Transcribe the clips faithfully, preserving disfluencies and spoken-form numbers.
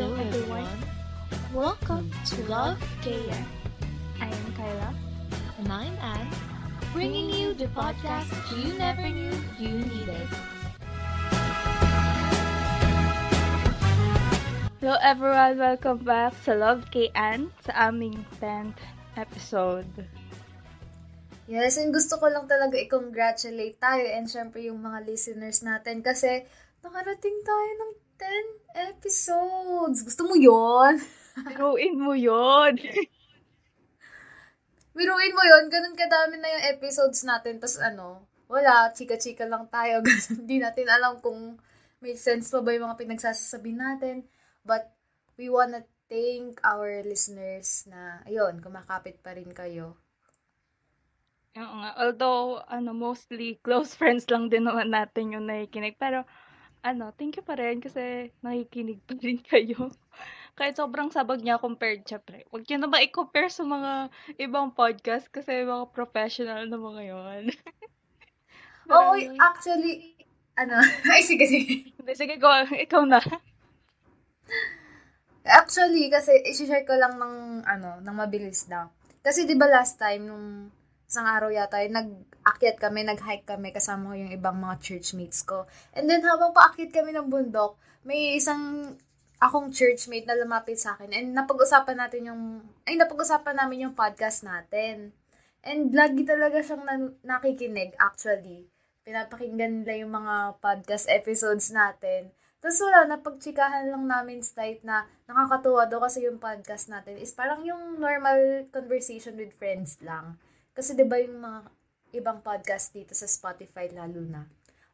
Hello everyone. everyone. Welcome to Love KiAn. I am Kyla. And I'm Anne, bringing you the podcast you never knew you needed. Hello everyone, welcome back sa Love KiAn, sa aming tenth episode. Yes, and gusto ko lang talaga i-congratulate tayo and syempre yung mga listeners natin kasi nakarating tayo ng ten episodes. Gusto mo yun? Biruin mo yun. Biruin mo yun. Ganun kadami na yung episodes natin. Tapos ano, wala. Chika-chika lang tayo. Hindi natin alam kung may sense pa ba yung mga pinagsasabi natin. But we wanna thank our listeners na, ayun, kumakapit pa rin kayo. Oo nga. Although, ano, mostly close friends lang din naman natin yung nakikinig. Pero, ano, thank you pa rin kasi nakikinig pa rin kayo. Kahit sobrang sabag niya compared, syempre. Huwag niyo na ba i-compare sa mga ibang podcast kasi mga professional na mga yun. Oo, oh, actually, ano, ay sige, sige. Sige, go, ikaw na. Actually, kasi i-share ko lang ng, ano, ng mabilis na. Kasi diba last time, nung isang araw yata, nag-akyat kami, nag-hike kami, kasama ko yung ibang mga churchmates ko. And then, habang paakyat kami ng bundok, may isang akong churchmate na lumapit sa akin. And napag-usapan natin yung, ay, napag-usapan namin yung podcast natin. And lagi talaga siyang na- nakikinig, actually. Pinapakinggan nila yung mga podcast episodes natin. Tapos wala, napagtsikahan lang namin slight na nakakatuwa daw kasi yung podcast natin is parang yung normal conversation with friends lang. Kasi diba yung mga ibang podcast dito sa Spotify lalo na,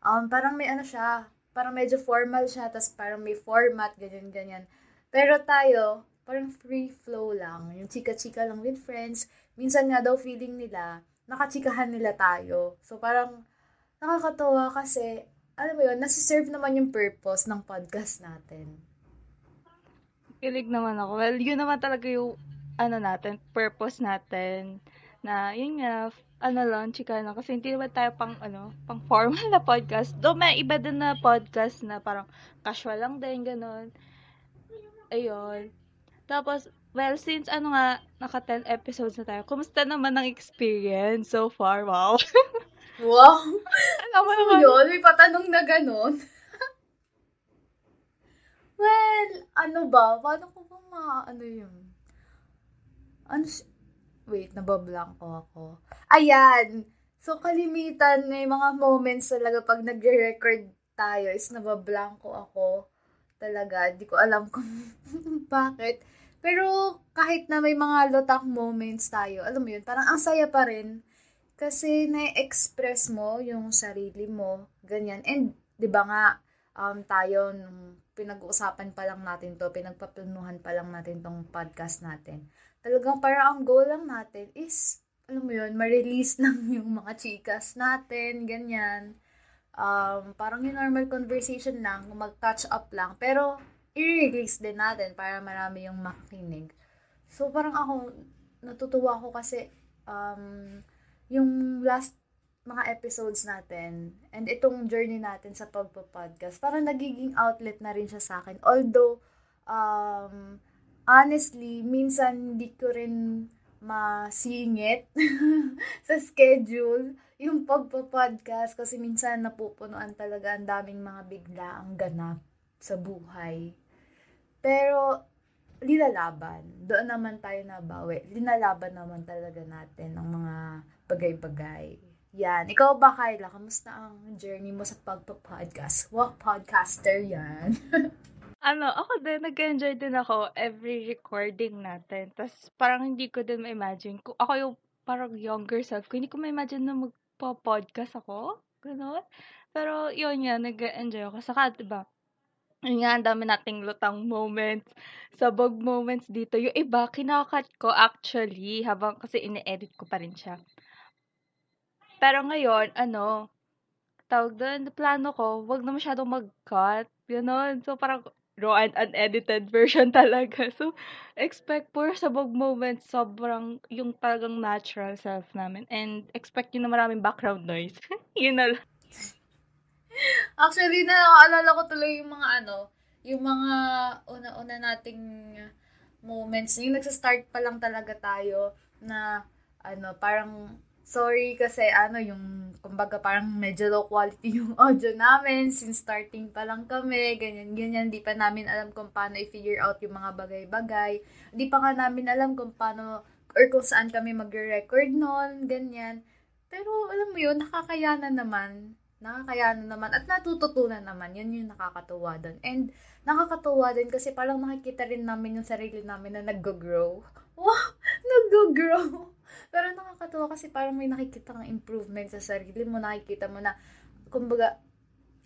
um, parang may ano siya, parang medyo formal siya, tas parang may format, ganyan-ganyan. Pero tayo, parang free flow lang, yung chika-chika lang with friends. Minsan nga daw feeling nila, nakachikahan nila tayo. So parang nakakatawa kasi, alam mo yun, nasiserve naman yung purpose ng podcast natin. Kilig naman ako. Well, yun naman talaga yung ano natin, purpose natin. Na, yun nga, ano lang, chika lang. Kasi hindi naman tayo pang, ano, pang formal na podcast. Though may iba din na podcast na parang casual lang din, ganun. Ayun. Tapos, well, since, ano nga, naka ten episodes na tayo, kumusta naman ang experience so far? Wow. Wow. Alam mo naman. Yun, may patanong na ganun. Well, ano ba? Paano ko ba ma, ano yun? Ano si- Wait, nabablanko ako. Ayan! So, kalimitan, may mga moments talaga pag nagre-record tayo is nabablanko ako talaga. Di ko alam kung bakit. Pero, kahit na may mga lotak moments tayo, alam mo yun, parang ang saya pa rin. Kasi, na-express mo yung sarili mo, ganyan. And, di ba nga, um, tayo, nung pinag-uusapan pa lang natin to, pinagpaplanuhan pa lang natin tong podcast natin. Talagang para ang goal lang natin is, alam mo yun, ma-release lang yung mga chikas natin, ganyan. Um, parang yung normal conversation lang, mag-catch up lang. Pero, i-release din natin para marami yung makinig. So, parang ako, natutuwa ako kasi um, yung last mga episodes natin and itong journey natin sa pagpa-podcast, parang nagiging outlet na rin siya sa akin. Although, um... honestly, minsan di ko rin masingit sa schedule yung pagpa-podcast kasi minsan napupunuan talaga ang daming mga biglaang ganap sa buhay. Pero, linalaban. Doon naman tayo nabawi. Linalaban naman talaga natin ang mga bagay-bagay. Yan. Ikaw ba, Kyla? Kamusta ang journey mo sa pagpa-podcast? Wow, podcaster yan. Ano, ako din, nag-enjoy din ako every recording natin. Tapos parang hindi ko din ma-imagine. Kung ako yung parang younger self ko, hindi ko ma-imagine na magpa-podcast ako. Ganun. Pero yun yan, nag-enjoy ako. Saka, diba, yun nga, ang dami nating lutang moments, sabog moments dito. Yung iba, kinakat ko actually, habang kasi ine-edit ko pa rin siya. Pero ngayon, ano, tawag doon, plano ko, wag na masyadong mag-cut. Ganun. So parang, raw and unedited version talaga. So, expect for sabog moments, sobrang yung talagang natural self namin. And expect yun na maraming background noise. Yun na lang. Actually, na, naalala ko tuloy yung mga ano, yung mga una-una nating moments, yung nagsa-start pa lang talaga tayo na ano, parang sorry kasi ano yung kumbaga parang medyo low quality yung audio namin since starting pa lang kami, ganyan ganyan, di pa namin alam kung paano i-figure out yung mga bagay-bagay, di pa nga namin alam kung paano or kung saan kami magre-record noon, ganyan. Pero alam mo yun, nakakayanan naman. Nakakayanan naman at natututunan naman. Yun yung nakakatuwa doon. And nakakatuwa din kasi parang nakikita rin namin yung sarili namin na nag-grow. Wow! Nag-grow! Pero nakakatuwa kasi parang may nakikita kang improvement sa sarili mo. Nakikita mo na, kumbaga,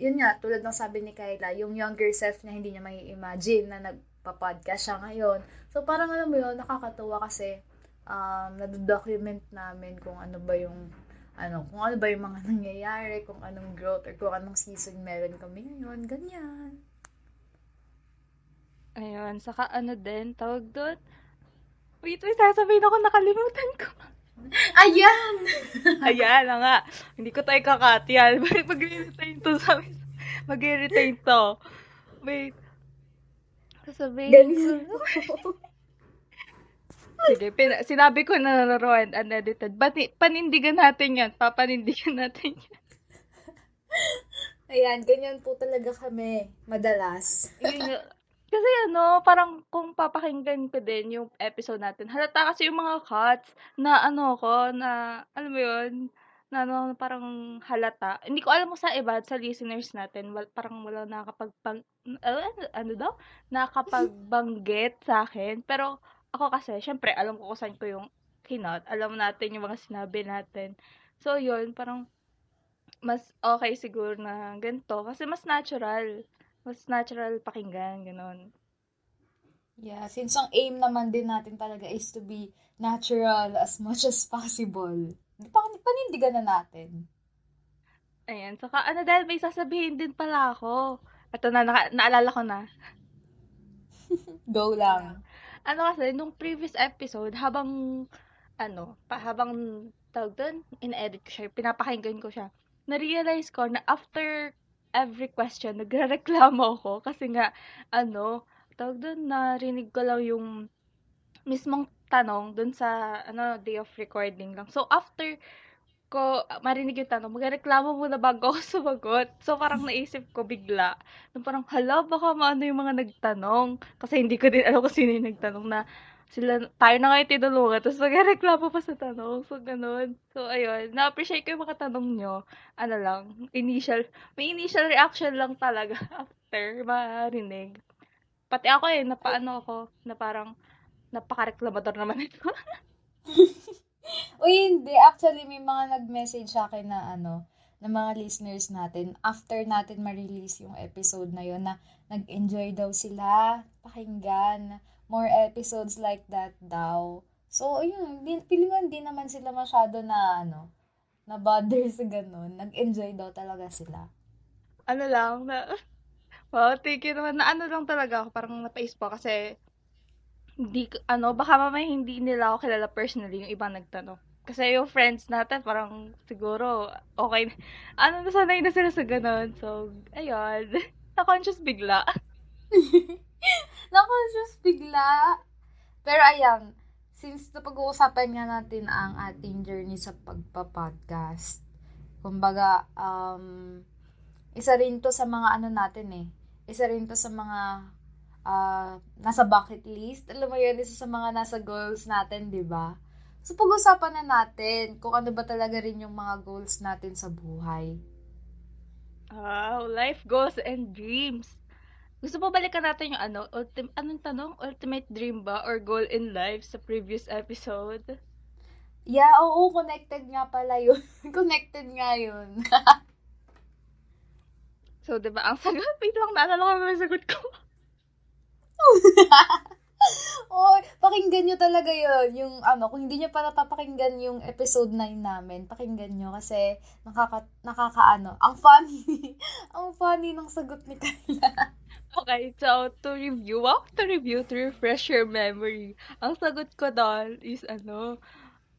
yun nga, tulad ng sabi ni Kyla, yung younger self na hindi niya may imagine na nagpa-podcast siya ngayon. So parang alam mo yun, nakakatuwa kasi um nadodocument namin kung ano ba yung ano, kung ano ba yung mga nangyayari, kung anong growth or kung anong season meron kami ngayon, ganyan. Ayun, saka ano din, tawag doon. Wait, wait, sasabihin ako, nakalimutan ko. Ayan! Ayan, na nga. Hindi ko tayo kakatiyan. Mag-retain to, sabi. Mag-retain to. Wait. Sasabihin ganyan ko. Sige, pin- sinabi ko na raw and unedited. Bati- panindigan natin yan. Papanindigan natin yan. Ayan, ganyan po talaga kami. Madalas. Kasi ano, parang kung papakinggan ko din yung episode natin. Halata kasi yung mga cuts na ano ko, na alam mo yun, na ano, parang halata. Hindi ko alam mo sa iba, sa listeners natin, wal- parang wala nakapag- uh, ano daw? Nakapagbanggit sa akin. Pero ako kasi, syempre, alam ko kung saan ko yung kinot. Alam natin yung mga sinabi natin. So, yun, parang mas okay siguro na ganito. Kasi mas natural. Mas natural pakinggan, ganun. Yeah, since ang aim naman din natin talaga is to be natural as much as possible. Panindigan na natin. Ayan, saka ano dahil may sasabihin din pala ako. Ito na, na- naalala ko na. Go lang. Ano kasi, nung previous episode, habang, ano, pa, habang, tawag doon, in-edit ko siya, pinapakinggan ko siya, na-realize ko na after every question, nagre-reklamo ako kasi nga, ano, tawag doon, narinig ko lang yung mismong tanong doon sa, ano, day of recording lang. So, after ko marinig yung tanong, magreklamo muna bago ako sumagot. So, parang naisip ko bigla. Nung parang, hala, baka maano yung mga nagtanong. Kasi hindi ko din alam kung sino yung nagtanong na sila, tayo na kayo tinulungan, tapos magreklamo pa sa tanong. So, ganun. So, ayun. Na-appreciate ko yung mga tanong nyo. Ano lang, initial, may initial reaction lang talaga after marinig. Pati ako eh, napaano ako, na parang, napaka-reklamador naman ito. Uy, hindi. Actually, may mga nag-message sa akin na ano, na mga listeners natin, after natin ma-release yung episode na yun, na nag-enjoy daw sila, pakinggan, more episodes like that daw. So, yun, din, pilingan din naman sila masyado na, ano, na bother sa ganun. Nag-enjoy daw talaga sila. Ano lang, na, wow, thank you naman. Na ano lang talaga ako, parang napaisip ako kasi, hindi, ano, baka mamaya hindi nila ako kilala personally yung ibang nagtanong. Kasi yung friends natin, parang siguro, okay, ano, nasanay na sila sa ganun. So, ayun, na-conscious bigla. na-conscious bigla. Pero ayan, since napag-uusapan nga natin ang ating journey sa pagpa-podcast, kumbaga, um, isa rin to sa mga ano natin eh, isa rin to sa mga Uh, nasa bucket list. Alam mo yun, isa sa mga nasa goals natin, diba? So, pag-usapan na natin kung ano ba talaga rin yung mga goals natin sa buhay. Wow, oh, life goals and dreams. Gusto mo balikan natin yung ano, ultim- anong tanong? Ultimate dream ba or goal in life sa previous episode? Yeah, oo, connected nga pala yun. Connected nga yun. So, diba, ang sagot, wait lang, naalala ko yung sagot ko. Oh, pakinggan nyo talaga yun. Yung ano, kung hindi nyo pa napapakinggan yung episode nine namin, pakinggan nyo kasi nakaka, nakakaano. Ang funny. Ang funny ng sagot ni Kyla. Okay, so to review, wow, to review, to refresh your memory. Ang sagot ko doon is ano,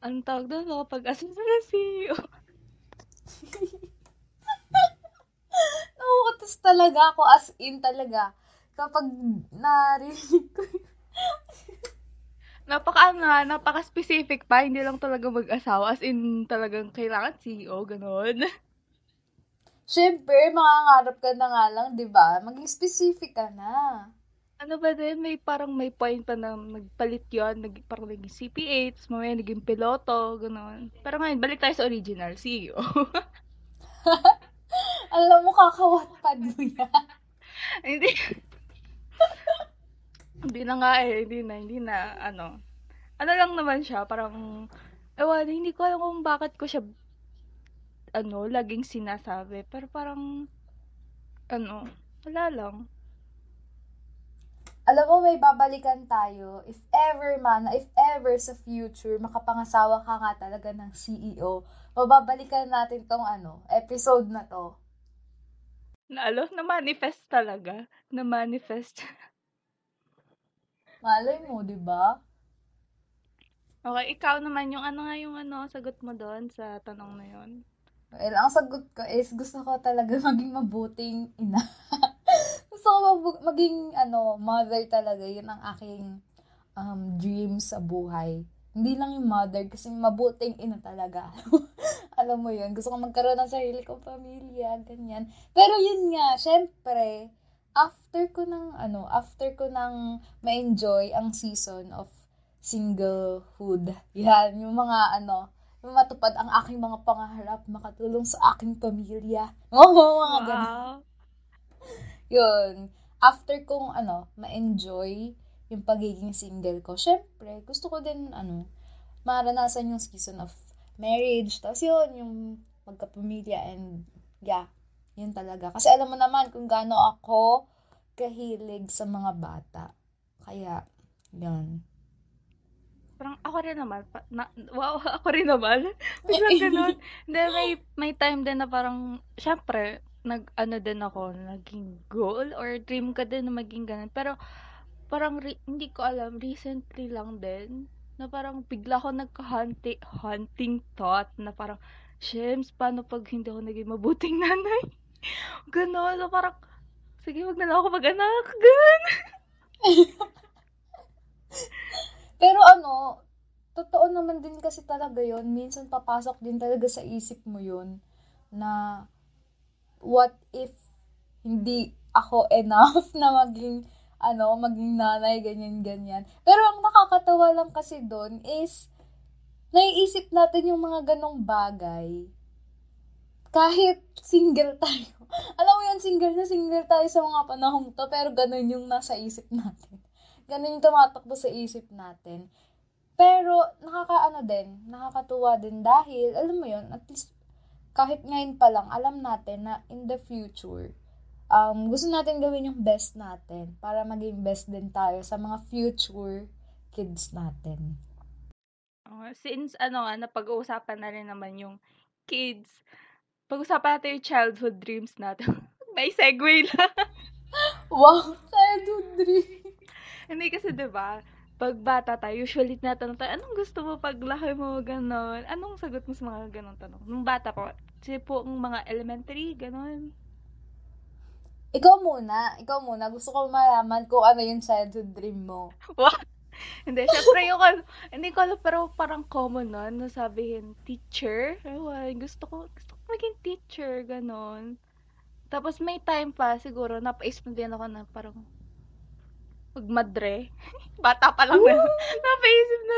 ang tawag doon ako pag-asasasiyo. Nakakatas talaga ako, as in talaga. kapag narinig ko. Napaka, ano, napaka-specific pa. Hindi lang talaga mag-asawa. As in, talagang kailangan C E O, ganun. Siyempre, makangarap ka na nga lang, di ba? Maging specific ka na. Ano ba din, may parang may point pa na nagpalit yun, nag, parang naging C P A, tapos mamaya naging piloto, gano'n. Pero ngayon, balik tayo sa original, C E O. Alam mo, kakawat pa doon yan. Hindi. Hindi na nga eh, hindi na, hindi na, ano. Ano lang naman siya, parang, ewan, hindi ko alam kung bakit ko siya, ano, laging sinasabi. Pero parang, ano, wala lang. Alam mo, may babalikan tayo. If ever man, if ever sa future, makapangasawa ka nga talaga ng C E O, mababalikan natin tong ano, episode na to. Naalo, na-manifest talaga. Na-manifest. Malay mo, di ba? Okay, ikaw naman yung ano nga yung ano, sagot mo doon sa tanong na yun. Well, ang sagot ko is gusto ko talaga maging mabuting ina. So, maging, ano, mother talaga. Yun ang aking um, dream sa buhay. Hindi lang yung mother, kasi mabuting ina talaga. Alam mo yun, gusto ko magkaroon ng sarili kong pamilya, ganyan. Pero yun nga, syempre, after ko ng, ano, after ko ng ma-enjoy ang season of singlehood. Yan, yung mga, ano, yung matupad ang aking mga pangarap, makatulong sa aking pamilya. Oo, mga ganun. Yun, after kong, ano, ma-enjoy yung pagiging single ko, syempre, gusto ko din, ano, maranasan yung season of marriage. Tapos yun, yung magkapamilya and, yeah, yun talaga. Kasi alam mo naman kung gaano ako kahilig sa mga bata. Kaya, yun. Parang ako rin naman, pa, na, wow, ako rin naman. Parang ganun. Then, may, may time din na parang, syempre, nag-ano din ako, naging goal or dream ka din na maging ganun. Pero, parang re- hindi ko alam, recently lang din, na parang bigla ko nagka-hunting thought na parang, Shems, paano pag hindi ako naging mabuting nanay? Ganon, so parang, sige, wag na lang ako mag-anak. Ganon. Pero ano, totoo naman din kasi talaga yun. Minsan papasok din talaga sa isip mo yun na, what if hindi ako enough na maging ano, maging nanay, ganyan, ganyan. Pero ang nakakatawa lang kasi doon is naiisip natin yung mga ganong bagay kahit single tayo. Alam mo yun, single na single tayo sa mga panahong to, pero ganun yung nasa isip natin. Ganun yung tumatakbo sa isip natin. Pero nakakaano din, nakakatuwa din dahil, alam mo yun, at least kahit ngayon pa lang, alam natin na in the future, um, gusto natin gawin yung best natin para maging best din tayo sa mga future kids natin. Since, ano nga, napag-uusapan na rin naman yung kids, pag-usapan natin yung childhood dreams natin. May segue lang. Wow, childhood dreams. Hindi kasi, diba, pag bata tayo, usually natanong tayo, anong gusto mo pag laki mo, gano'n? Anong sagot mo sa mga gano'ng tanong? Nung bata po, kasi po, mga elementary, gano'n. Ikaw muna, ikaw muna. Gusto ko malaman kung ano yung childhood dream mo. What? Hindi, syempre yung, hindi ko alam, pero parang common nun, nasabihin, teacher. Ay, gusto ko, gusto ko maging teacher, gano'n. Tapos may time pa, siguro, napaisip din ako na parang, pagmadre. Bata pa lang na. Napaisip na.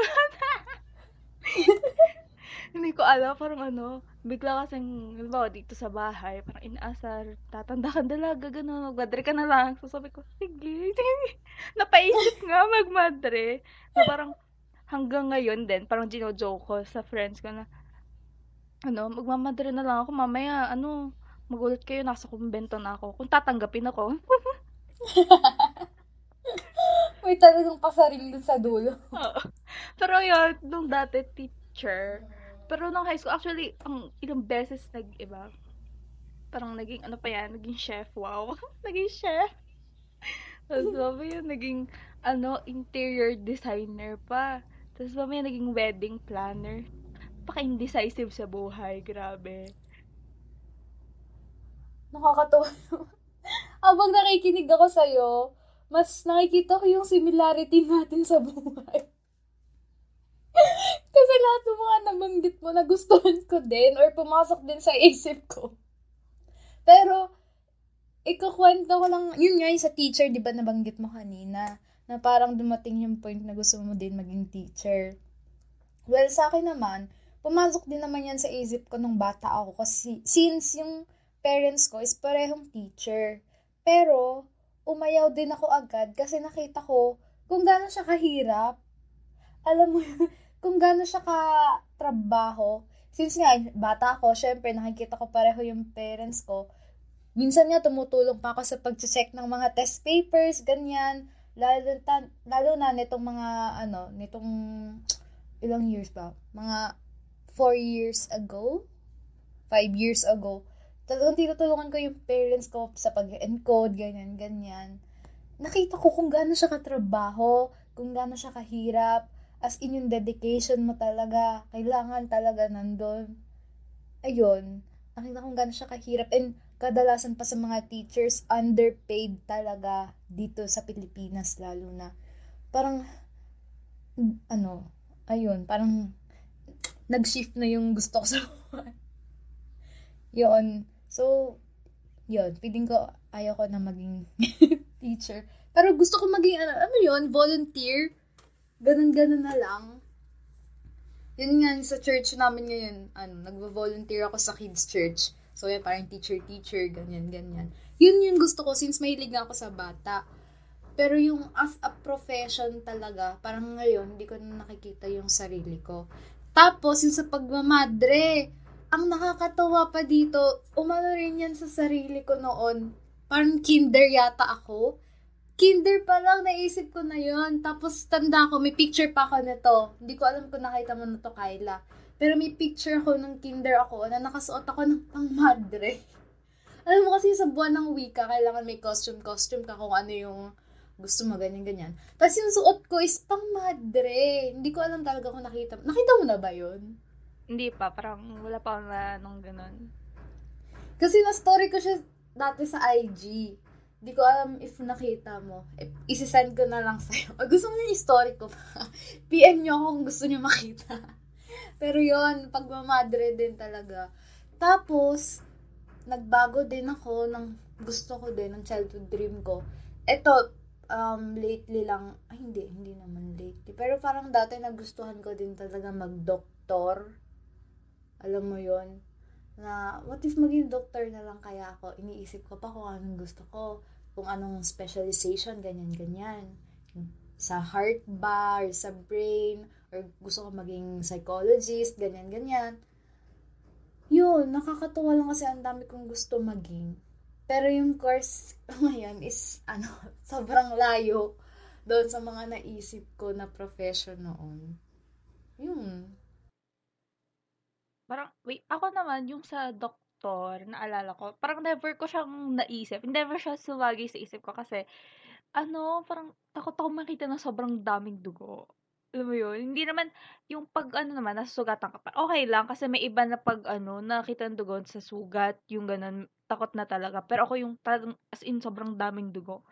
Hindi ko alam. Parang ano, bigla kasing, halimbawa, dito sa bahay, parang inaasar, tatanda ka dalaga, gano'n, magmadre ka na lang. So sabi ko, sige, sige. Napaisip nga, magmadre. So parang, hanggang ngayon din, parang gino-joke ko sa friends ko na, ano, magmamadre na lang ako, mamaya, ano, magulat kayo, nasa kumbento na ako. Kung tatanggapin ako. May talagang pasaring dun sa dulo. Oh. Pero yun, nung dati teacher. Pero nung high school, actually, ang ilang beses nag-iba. Parang naging, ano pa yan, naging chef. Wow, naging chef. Tapos mamaya yun, naging, ano, interior designer pa. Tapos mamaya naging wedding planner. Paka-indecisive sa buhay, grabe. Nakakatawa. Habang nakikinig ako sa'yo, mas nakikita ko yung similarity natin sa buhay. Kasi lahat ng mga nabanggit mo na gustuhan ko din or pumasok din sa isip ko. Pero, ikukwento ko lang, yun nga yung sa teacher, di ba nabanggit mo kanina, na parang dumating yung point na gusto mo din maging teacher. Well, sa akin naman, pumasok din naman yan sa isip ko nung bata ako kasi since yung parents ko is parehong teacher. Pero, umayaw din ako agad kasi nakita ko kung gaano siya kahirap. Alam mo, kung gaano siya katrabaho. Since nga, bata ako, syempre, nakikita ko pareho yung parents ko. Minsan nga, tumutulong pa ako sa pag-check ng mga test papers, ganyan. Lalo, ta- lalo na nitong mga, ano, nitong ilang years ba? Mga four years ago? Five years ago. Talagang tinutulungan ko yung parents ko sa pag-encode, ganyan, ganyan. Nakita ko kung gaano siya katrabaho, kung gaano siya kahirap, as in yung dedication mo talaga, kailangan talaga nandun. Ayun, nakita kung gaano siya kahirap, and kadalasan pa sa mga teachers, underpaid talaga dito sa Pilipinas lalo na. Parang, ano, ayun, parang nag-shift na yung gusto ko sa yun. So, yun. Feeling ko, ayaw ko na maging teacher. Pero gusto ko maging, ano, ano yun, volunteer. Ganun-ganun na lang. Yun nga, sa church namin ngayon, ano, nagvo-volunteer ako sa kids church. So, yun, parang teacher-teacher, ganyan-ganyan. Yun yung gusto ko, since mahilig nga ako sa bata. Pero yung as a profession talaga, parang ngayon, hindi ko na nakikita yung sarili ko. Tapos, yung sa pagmamadre, ang nakakatawa pa dito, umano rin yan sa sarili ko noon. Parang kinder yata ako. Kinder pa lang, naisip ko na yun. Tapos tanda ko, may picture pa ako nito. Hindi ko alam kung nakita mo na to, Kyla. Pero may picture ko ng kinder ako na nakasuot ako ng pangmadre. Alam mo kasi sa buwan ng wika, kailangan may costume-costume ka kung ano yung gusto mo, ganyan-ganyan. Tapos yung suot ko is pangmadre. Hindi ko alam talaga kung nakita. Nakita mo na ba yun? Hindi pa, parang wala pa ako na nung ganun. Kasi na-story ko siya dati sa I G. Hindi ko alam if nakita mo. E, isisend ko na lang sa'yo. O gusto mo yung story ko pa. P M nyo ako kung gusto nyo makita. Pero yun, pagmamadre din talaga. Tapos, nagbago din ako ng gusto ko din, ng childhood dream ko. Eto, um, lately lang, ay hindi, hindi naman lately. Pero parang dati nagustuhan ko din talaga mag-doktor. Alam mo yun, na what if maging doctor na lang kaya ako? Iniisip ko pa kung anong gusto ko, kung anong specialization, ganyan-ganyan. Sa heart ba, or sa brain, or gusto ko maging psychologist, ganyan-ganyan. Yun, nakakatuwa lang kasi ang dami kong gusto maging. Pero yung course ngayon is, ano, sobrang layo doon sa mga naisip ko na profession noon. Yun. Parang, wait, ako naman, yung sa doktor, naalala ko, parang never ko siyang naisip. Never siya sumagi sa isip ko kasi, ano, parang takot ako makita na sobrang daming dugo. Alam mo yun? Hindi naman, yung pag, ano naman, nasusugatan ka pa. Okay lang, kasi may iba na pag, ano, nakita ng dugo sa sugat, yung ganun, takot na talaga. Pero ako yung, talagang, as in, sobrang daming dugo.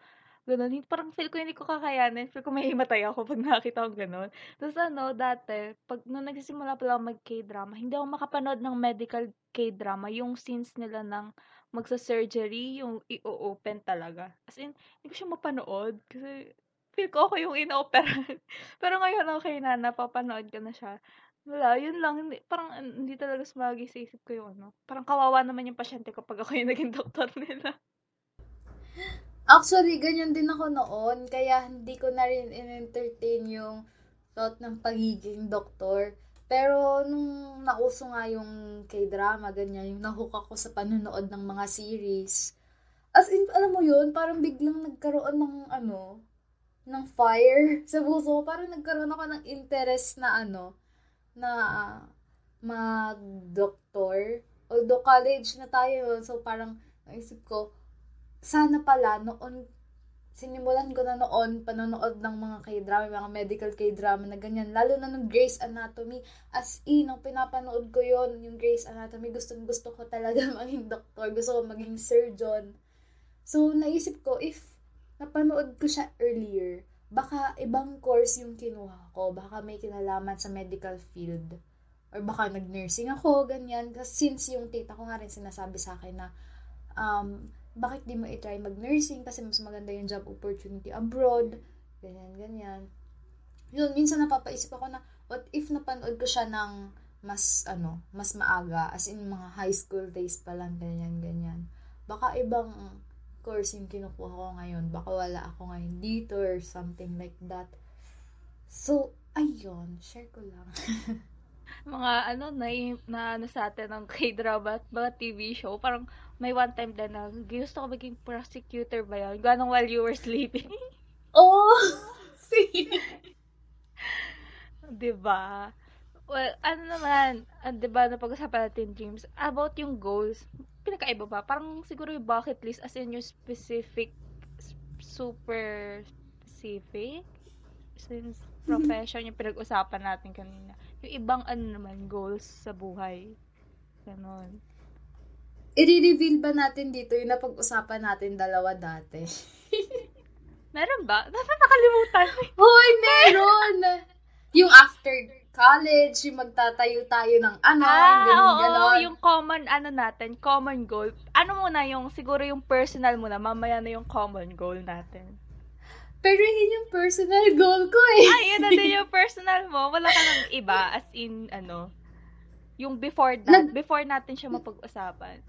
Ganun, parang feel ko hindi ko kakayanin. Feel ko may himatay ako pag nakakita ko ganun. Tapos ano, dati, pag nung nagsisimula pala ako mag-K-drama, hindi ako makapanood ng medical K-drama. Yung scenes nila ng magsa-surgery, yung i-open talaga. As in, hindi ko siya mapanood. Kasi feel ko ako yung in-operan. Pero ngayon, okay na, napapanood ko na siya. Wala, yun lang. Hindi, parang hindi talaga sumagi sa isip ko yung ano. Parang kawawa naman yung pasyente ko pag ako yung naging doktor nila. Actually, ganyan din ako noon, kaya hindi ko na rin in-entertain yung thought ng pagiging doktor. Pero nung nauso nga yung K-drama, ganyan, yung nahook ako sa panonood ng mga series. As in, alam mo yun, parang biglang nagkaroon ng ano, ng fire sa puso. Parang nagkaroon ako ng interest na ano, na uh, mag-doktor. Although college na tayo yun, so parang naisip ko, sana pala noon, sinimulan ko na noon, panonood ng mga K-drama, mga medical K-drama na ganyan. Lalo na ng Grey's Anatomy. As in, nung pinapanood ko yon yung Grey's Anatomy, gustong-gusto ko talaga maging doktor. Gusto ko maging surgeon. So, naisip ko, if napanood ko siya earlier. Baka ibang course yung kinuha ko. Baka may kinalaman sa medical field. Or baka nag-nursing ako, ganyan. Kasi since yung tita ko nga rin sinasabi sa akin na um, bakit di mo i-try mag-nursing kasi mas maganda yung job opportunity abroad. Ganyan, ganyan. Yun, minsan napapaisip ako na what if napanood ko siya ng mas, ano, mas maaga. As in, mga high school days pa lang, ganyan, ganyan. Baka ibang course yung kinukuha ko ngayon. Baka wala ako ngayon dito or something like that. So, ayun. Share ko lang. Mga ano, na, na ano sa atin ng K-drama at mga T V show. Parang may one time din na gusto ko maging prosecutor ba yan? Ganong while you were sleeping. Oh! See? Diba? Well, ano naman, diba napag-usapan natin, James, about yung goals. Pinakaiba ba? Parang siguro yung bucket list as in yung specific, super specific since profession yung pinag-usapan natin kanina. Yung ibang ano naman, goals sa buhay. Ganon. I-reveal ba natin dito yung napag-usapan natin dalawa dati? Meron ba? Dapat nakalimutan. Hoy, meron! Yung after college, yung magtatayo tayo ng ano, ah, ganun, ganun. Yung common, ano natin, common goal. Ano muna yung, siguro yung personal muna, mamaya na yung common goal natin. Pero yun yung personal goal ko eh. Ay, yun na din yung personal mo. Wala ka ng iba, as in, ano, yung before that, Nag- before natin siya mapag-usapan.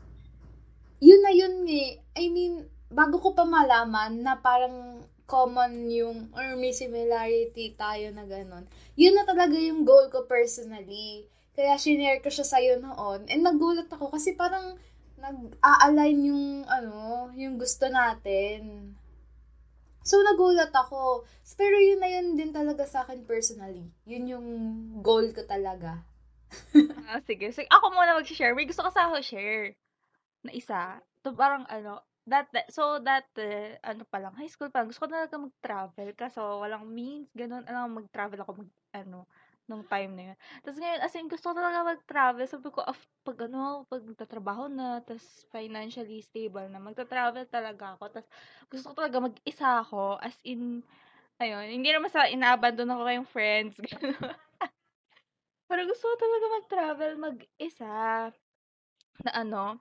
Yun na yun eh. I mean, bago ko pa malaman na parang common yung, or may similarity tayo na ganun, yun na talaga yung goal ko personally. Kaya shinare ko siya sa'yo noon. And nagulat ako kasi parang nag-a-align yung, ano, yung gusto natin. So, nagulat ako. Pero yun na yun din talaga sa akin personally. Yun yung goal ko talaga. ah, sige. sige. Ako muna mag-share. May gusto ka sa ako share. Na isa. To parang ano, that, that so that, uh, ano pa lang, high school pa lang. Gusto ko talaga mag-travel kaso walang means. Ganun, alam, mag-travel ako, mag, ano, nung time na yun. Tapos ngayon, as in, gusto ko talaga mag-travel. Sabi ko, af, pag ano, pag magtatrabaho na, tapos financially stable na, magta-travel talaga ako. Tapos gusto ko talaga mag-isa ako. As in, ayun, hindi naman sa inaabandon ako kayong friends. Pero gusto ko talaga mag-travel, mag-isa. Na ano,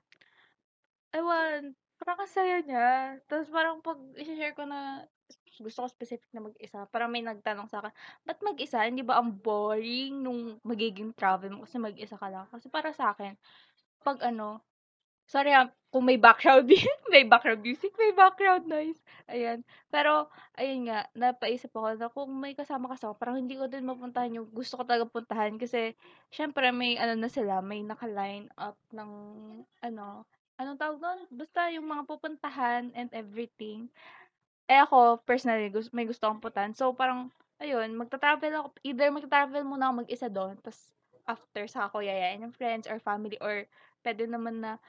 ewan, parang kasaya niya. Tapos parang pag i-share ko na, gusto ko specific na mag-isa. Parang may nagtanong sa akin, ba't mag-isa? Hindi ba ang boring nung magiging travel mo kasi mag-isa ka lang? Kasi para sa akin, pag ano, sorry ha, kung may background may background music, may background noise. Ayan. Pero, ayun nga, napaisip ako na kung may kasama kasama, parang hindi ko din mapuntahan yung gusto ko talaga puntahan. Kasi, syempre, may ano na sila, may naka-line up ng, ano, anong tawag doon? Basta yung mga pupuntahan and everything. Eh ako, personally, may gusto akong putan. So, parang, ayun, magta-travel ako. Either magta-travel muna ako mag-isa doon, tapos after, saka ko yayain ng friends or family, or pwede naman na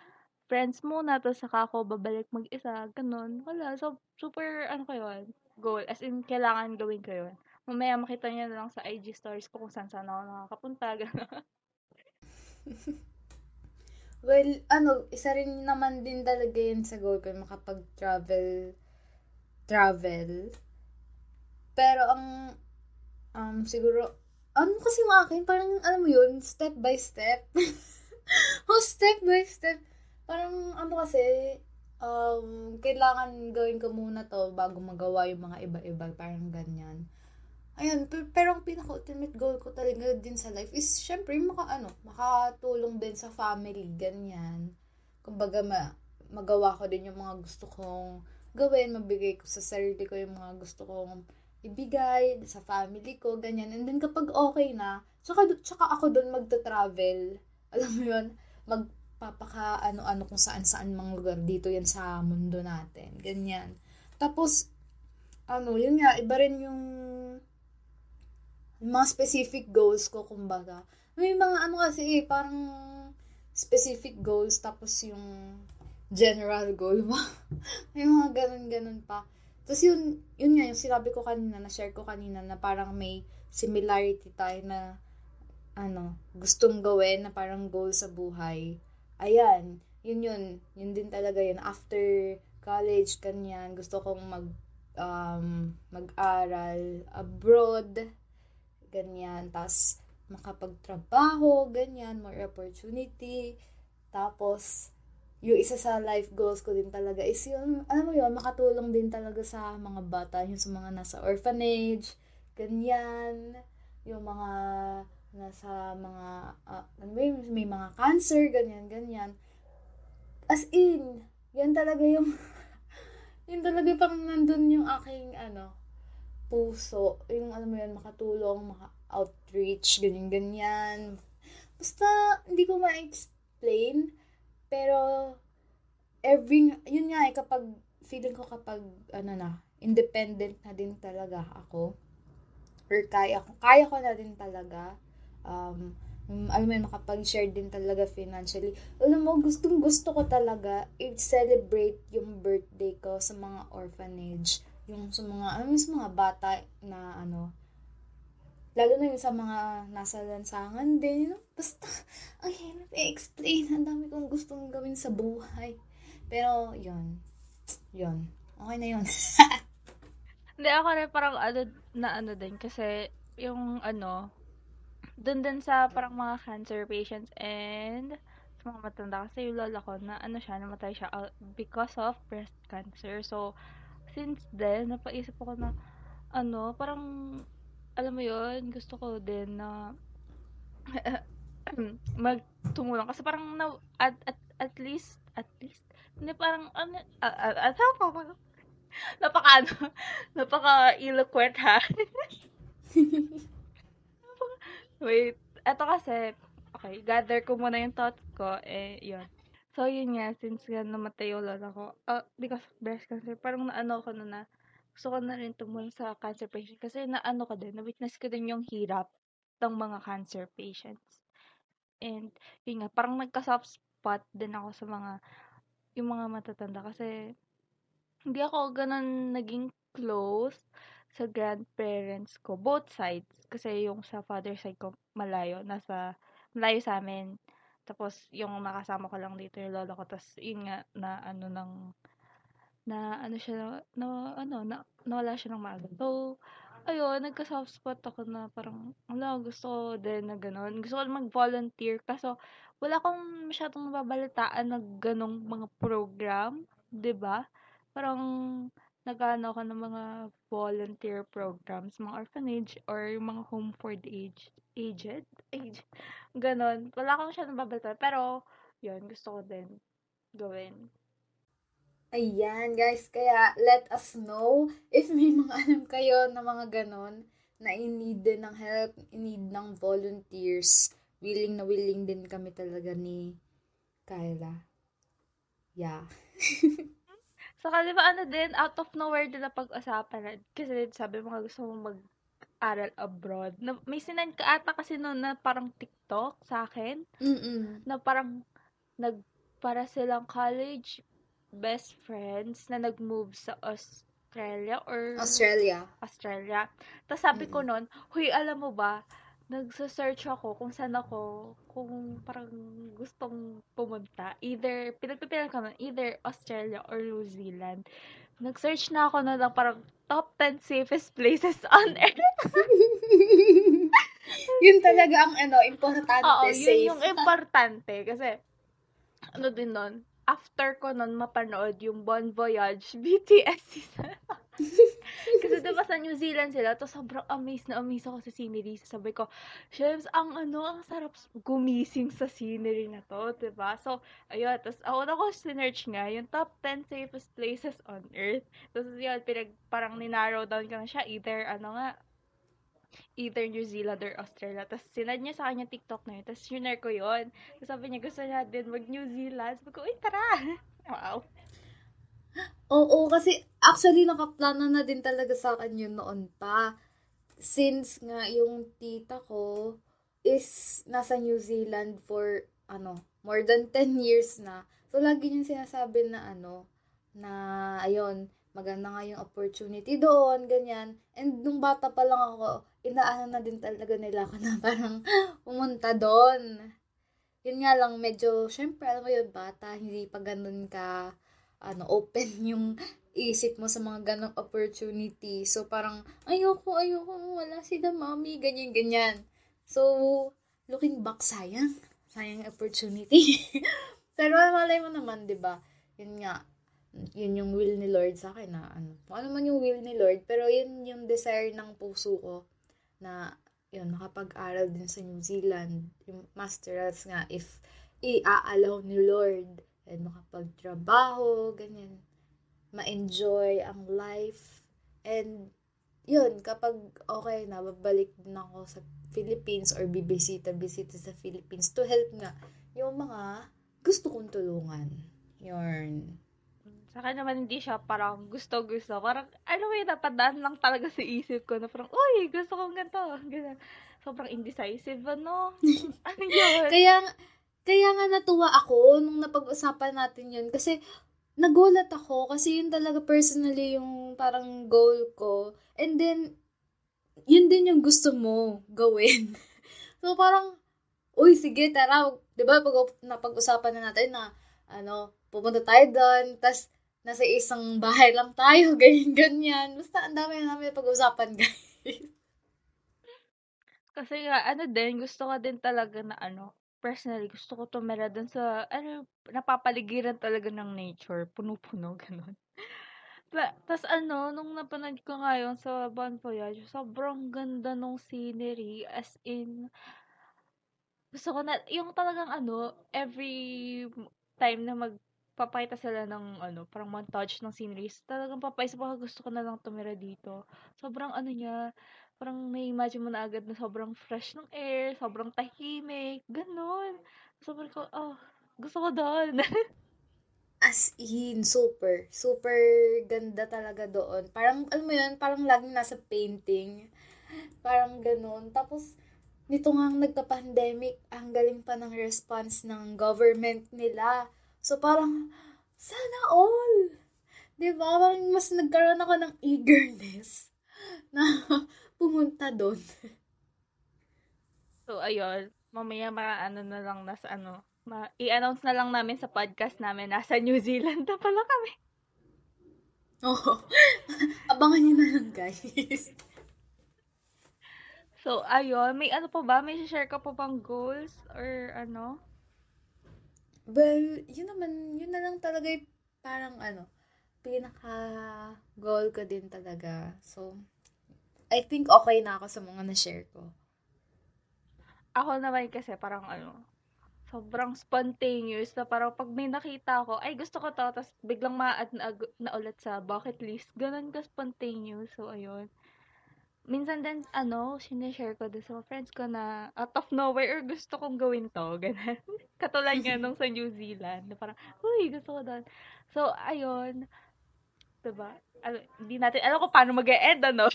friends muna, tapos saka ako babalik mag-isa, ganun. Wala, so, super, ano ko yun, goal. As in, kailangan gawin ko yun. Mamaya makita niyo na lang sa I G stories ko kung saan-saan ako nakakapunta, gano'n. Well, ano, isa rin naman din talaga yun sa goal ko, makapag-travel travel. Pero ang um siguro ano kasi yung akin parang alam mo yun, step by step. oh, step by step. Parang ano kasi um kailangan gawin ko muna to bago magawa yung mga iba-iba, parang ganyan. Ayun, pero, pero ang pinaka-ultimate goal ko talaga din sa life is syempre maka ano, makatulong din sa family, ganyan. Kumbaga ma- magawa ko din yung mga gusto kong gawin, mabigay ko sa sarili ko yung mga gusto kong ibigay sa family ko, ganyan. And then kapag okay na, tsaka, tsaka ako doon magta-travel. Alam mo yun, magpapaka ano-ano kung saan-saan mga lugar dito yan sa mundo natin. Ganyan. Tapos, ano, yun nga, iba rin yung, yung mga specific goals ko, kumbaga. May mga ano kasi, eh, parang specific goals, tapos yung general goal mo. May mga ganun-ganun pa. Tapos yun, yun nga, yung sinabi ko kanina, na-share ko kanina, na parang may similarity tayo na, ano, gustong gawin, na parang goal sa buhay. Ayan, yun yun. Yun din talaga yun. After college, kanyan, gusto kong mag, um, mag-aral abroad, ganyan. Tapos, makapagtrabaho, ganyan, more opportunity. Tapos, yung isa sa life goals ko din talaga is yung, alam mo yun, makatulong din talaga sa mga bata, yung sa mga nasa orphanage, ganyan, yung mga nasa mga, uh, may, may mga cancer, ganyan, ganyan. As in, yan talaga yung, yun talaga pang nandun yung aking, ano, puso, yung, alam mo yun, makatulong, maka-outreach, ganyan, ganyan. Basta, hindi ko ma-explain, pero, every, yun nga eh, kapag, feeling ko kapag, ano na, independent na din talaga ako, or kaya ko, kaya ko na din talaga, um, alam mo yun, makapag-share din talaga financially. Alam mo, gustong gusto ko talaga, i-celebrate yung birthday ko sa mga orphanage, yung sa mga, alam mo yung sa mga bata na, ano, lalo na yung sa mga nasa lansangan din, you know? Basta, ang hirap i-explain. Ang dami kong gustong gawin sa buhay. Pero, yun. Yun. Okay na yun. Hindi, ako rin parang ano, na ano din. Kasi, yung ano, dun din sa parang mga cancer patients and mga matanda. Kasi yung lola ko na ano siya, namatay siya because of breast cancer. So, since then, napaisip ako na ano, parang alam mo yun, gusto ko din na uh, magtumulong. Kasi parang na, at, at, at least, at least, hindi parang, ano, uh, uh, at ako, napaka, ano, napaka-eloquent ha. Wait, eto kasi, okay, gather ko muna yung thoughts ko, eh, yun. So, yun nga, since nga namatay yung lola ko, uh, because of breast cancer, parang naano ko na na, gusto ko na rin tumulong sa cancer patient kasi naano ko din, na-witness ko din yung hirap ng mga cancer patients. And, yun nga, parang nagka-soft spot din ako sa mga, yung mga matatanda kasi hindi ako ganun naging close sa grandparents ko, both sides. Kasi yung sa father side ko, malayo, nasa, malayo sa amin. Tapos, yung makasama ko lang dito yung lolo ko, tapos yun nga, na ano ng na ano siya na, na ano na nawala siya ng maaga. So ayun, nagka soft spot ako na parang wala, gusto din na ganun. Gusto ko mag-volunteer kaso wala akong masyadong nababalitaan na ganung mga program, 'di ba? Parang nagano ako ng mga volunteer programs, mga orphanage or mga home for the aged, aged, aged. Ganun. Wala akong masyadong nababalitaan pero 'yun, gusto ko din gawin. Ayan, guys. Kaya, let us know if may mga alam kayo na mga ganon na in-need din ng help, in-need ng volunteers. Willing na willing din kami talaga ni Kyla. Yeah. Saka, di ba, ano din, out of nowhere din na pag-usapan. Kasi sabi mga gusto mong mag-aral abroad. Na, may sinan ka ata kasi noon na parang TikTok sa akin. Mm-mm. Na parang nag para silang college best friends na nag-move sa Australia or Australia. Australia. Tapos sabi mm-hmm. ko noon, huy, alam mo ba, nagse-search ako kung saan ako, kung parang gustong pumunta. Either, pinagpipilian ko nun, either Australia or New Zealand. Nag-search na ako na lang parang top ten safest places on earth. Yun talaga ang ano, importante. Oo, safe. Yun yung importante. Kasi, ano din nun, after ko nun mapanood yung Bon Voyage, B T S season. Kasi diba sa New Zealand sila, to sobrang amazed na amazed ako sa scenery. Sabi ko, Shems, ang ano, ang sarap gumising sa scenery na to, diba? So, ayun, tapos ako na ko sinerch nga, yung top ten safest places on earth. Tapos yun, pinag, parang ninarrow down ko na siya, either, ano nga, either New Zealand or Australia. Tapos, sinad niya sa kanya TikTok na yun. Tapos, shuner ko yun. Tapos, sabi niya, gusto niya din mag-New Zealand. Sabi ko, uy, tara! Wow. Oo, kasi actually, nakaplano na din talaga sa akin yun noon pa. Since nga, yung tita ko is nasa New Zealand for, ano, more than ten years na. So, lagi niyang sinasabi na, ano, na, ayun, maganda nga yung opportunity doon, ganyan. And nung bata pa lang ako, inaanan na din talaga nila ako na parang pumunta doon. Yun nga lang, medyo, syempre, alam mo yun, bata, hindi pa ganun ka, ano, open yung isip mo sa mga ganong opportunity. So, parang, ayoko, ayoko, wala si the mommy, ganyan, ganyan. So, looking back, sayang. Sayang opportunity. Pero, malay mo naman, diba? Yun nga, yun yung will ni Lord sa akin na, ano, ano man yung will ni Lord, pero yun yung desire ng puso ko na, yun, makapag-aral din sa New Zealand, yung masterals nga, if i-aalaw ni Lord, and makapagtrabaho, ganyan. Ma-enjoy ang life. And, yun, kapag okay na, babalik din ako sa Philippines or bibisita-bisita sa Philippines to help nga yung mga gusto kong tulungan. Yun. Sa akin naman, hindi siya parang gusto-gusto. Parang, ano may napadaan lang talaga sa isip ko na parang, uy, gusto kong ganito. Ganyan. Sobrang indecisive, ano? Ano yun? Kaya, kaya nga natuwa ako nung napag-usapan natin yun. Kasi, nagulat ako kasi yun talaga personally yung parang goal ko. And then, yun din yung gusto mo gawin. So, parang, uy, sige, tara. Diba, pag napag-usapan na natin na, ano, pupunta tayo doon, tas nasa isang bahay lang tayo, ganyan-ganyan. Basta, ang dami na namin pag-usapan, guys. Kasi nga, ano din, gusto ko din talaga na, ano, personally, gusto ko tumira doon sa, ano, napapaligiran talaga ng nature. Puno-puno, gano'n. Tapos, ano, nung napanood ko ngayon sa Bon Voyage, sobrang ganda nung scenery. As in, gusto ko na, yung talagang, ano, every time na magpapakita sila ng, ano, parang montage ng sceneries, talagang papaisa pa, gusto ko na lang tumira dito. Sobrang, ano niya, parang na-imagine mo na agad na sobrang fresh ng air, sobrang tahimik, ganun. Sobrang ko, oh, gusto ko doon. As in, super, super ganda talaga doon. Parang, alam mo yun, parang laging nasa painting. Parang ganun. Tapos, nito nga nagka-pandemic, ang galing pa ng response ng government nila. So, parang, sana all! Diba? Parang mas nagkaroon ako ng eagerness na pumunta doon. So, ayun. Mamaya, ma-ano na lang nasa ano. Ma- i-announce na lang namin sa podcast namin. Nasa New Zealand na pala kami. Oo. Abangan nyo na lang, guys. So, ayun. May ano pa ba? May share ka pa bang goals? Or ano? Well, yun naman. Yun na lang talaga yung parang ano. Pinaka-goal ko din talaga. So, I think okay na ako sa mga na-share ko. Ako naman kasi parang ano, sobrang spontaneous na parang pag may nakita ako, ay gusto ko to, tapos biglang ma-add na, na ulit sa bucket list. Ganun ka spontaneous. So, ayun. Minsan din, ano, sinashare ko din sa mga friends ko na out of nowhere, gusto kong gawin to. Ganun. Katulad nga nung sa New Zealand. Na parang, uy, gusto ko doon. So, ayun. Diba? Hindi natin, alam ko paano mag-e-end, ano?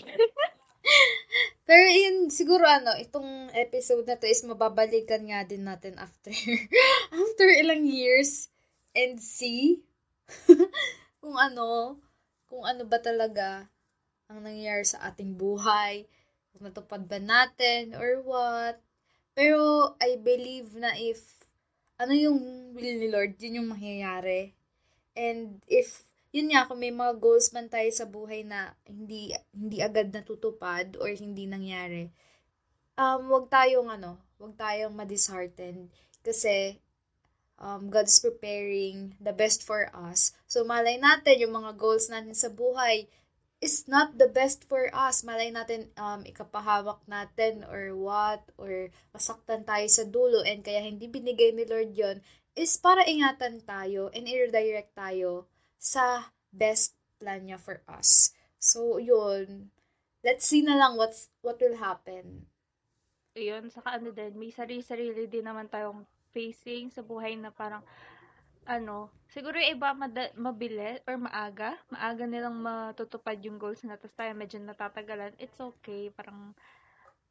Pero yun, siguro ano, itong episode na to is mababalikan nga din natin after after ilang years and see kung ano, kung ano ba talaga ang nangyayari sa ating buhay, kung natupad ba natin or what. Pero I believe na if ano yung will ni Lord, yun yung mangyayari. And if yun nga, kung may mga goals man tayo sa buhay na hindi hindi agad natutupad or hindi nangyari, um, wag tayong, ano, wag tayong ma-disheartened kasi um, God's preparing the best for us. So, malay natin, yung mga goals natin sa buhay is not the best for us. Malay natin, um, ikapahawak natin or what, or masaktan tayo sa dulo and kaya hindi binigay ni Lord yun, is para ingatan tayo and i-redirect tayo sa best plan niya for us. So, yun. Let's see na lang what's, what will happen. Ayun, saka ano din, may sarili-sarili din naman tayong facing sa buhay na parang, ano, siguro yung iba mad- mabilis or maaga. Maaga nilang matutupad yung goals na tapos tayo medyo natatagalan. It's okay. Parang,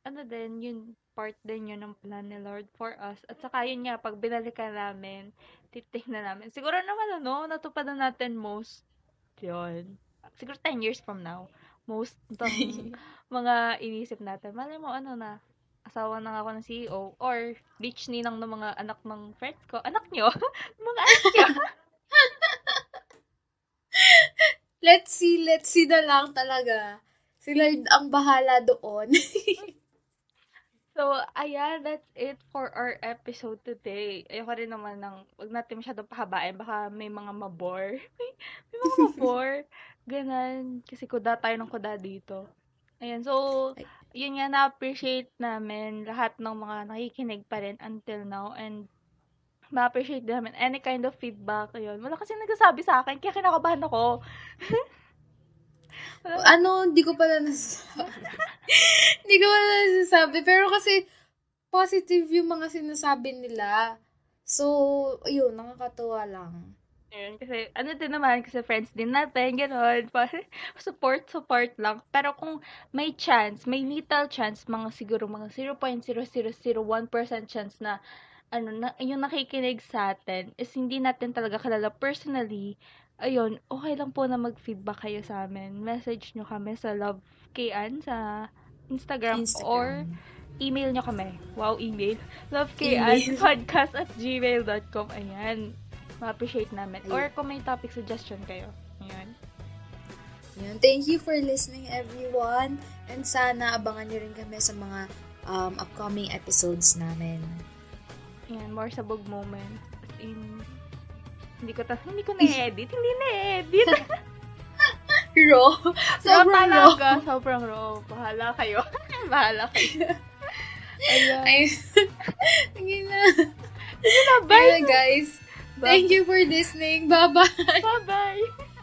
ano din, yun, part din yun ng plan ni Lord for us. At saka yun nga, pag binalikan namin, titignan namin. Siguro naman, ano, natupad na natin most, yun, siguro ten years from now, most ng mga inisip natin. Malay mo, ano na, asawa na ako ng C E O, or bitch ninang ng mga anak ng friends ko. Anak nyo? Mga anak nyo? let's see, let's see na lang talaga. Sila ang bahala doon. So, ayan, that's it for our episode today. Ayoko rin naman ng, wag natin masyadong pahabain, baka may mga mabore. May, may mga mabore. Ganon, kasi kuda tayo ng kuda dito. Ayan, so, yun nga, na-appreciate namin lahat ng mga nakikinig pa rin until now. And, ma-appreciate namin any kind of feedback. Ayun, wala kasi nagsasabi sa akin, kaya kinakabahan ako. Wala. Ano, hindi ko pala nasasabi. Hindi ko pala nasasabi. Pero kasi, positive yung mga sinasabi nila. So, yun, nakakatuwa lang. Ayun, kasi, ano din naman, kasi friends din natin, gano'n. Support, support lang. Pero kung may chance, may little chance, mga siguro, mga zero point zero zero zero one percent chance na, ano, na, yung nakikinig sa atin, is hindi natin talaga kalala personally. Ayun, okay lang po na mag-feedback kayo sa amin. Message nyo kami sa Love KiAn sa Instagram, Instagram. Or email nyo kami. Wow, email. Love KiAn podcast at gmail dot com. Ayan. Ma-appreciate namin. Ayan. Or kung may topic suggestion kayo. Ayan. Ayan. Thank you for listening, everyone. And sana abangan nyo rin kami sa mga um, upcoming episodes namin. Ayan, more sabog moments. As in... Hindi ko ta- hindi ko na-edit. Hindi na-edit. Raw. Sobrang raw. Sobrang raw. Bahala kayo. Bahala kayo. Ayan. Ayun. Sige na. Sige na. Bye. Ayan, guys. Bye. Thank you for listening. Bye-bye. Bye-bye.